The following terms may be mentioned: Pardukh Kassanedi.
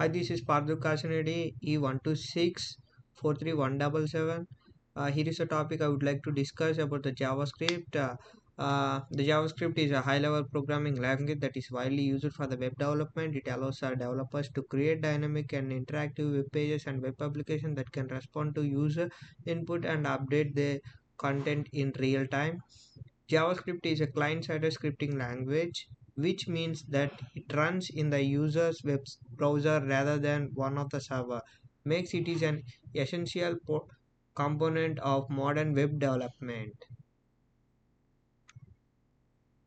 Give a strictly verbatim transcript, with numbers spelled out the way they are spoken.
Hi, this is Pardukh Kassanedi, E one two six four three one seven seven. Uh, here is a topic I would like to discuss about the JavaScript. Uh, uh, the JavaScript is a high-level programming language that is widely used for the web development. It allows our developers to create dynamic and interactive web pages and web applications that can respond to user input and update their content in real time. JavaScript is a client-sided scripting language, which means that it runs in the user's web browser rather than one of the server. Makes it is an essential component of modern web development.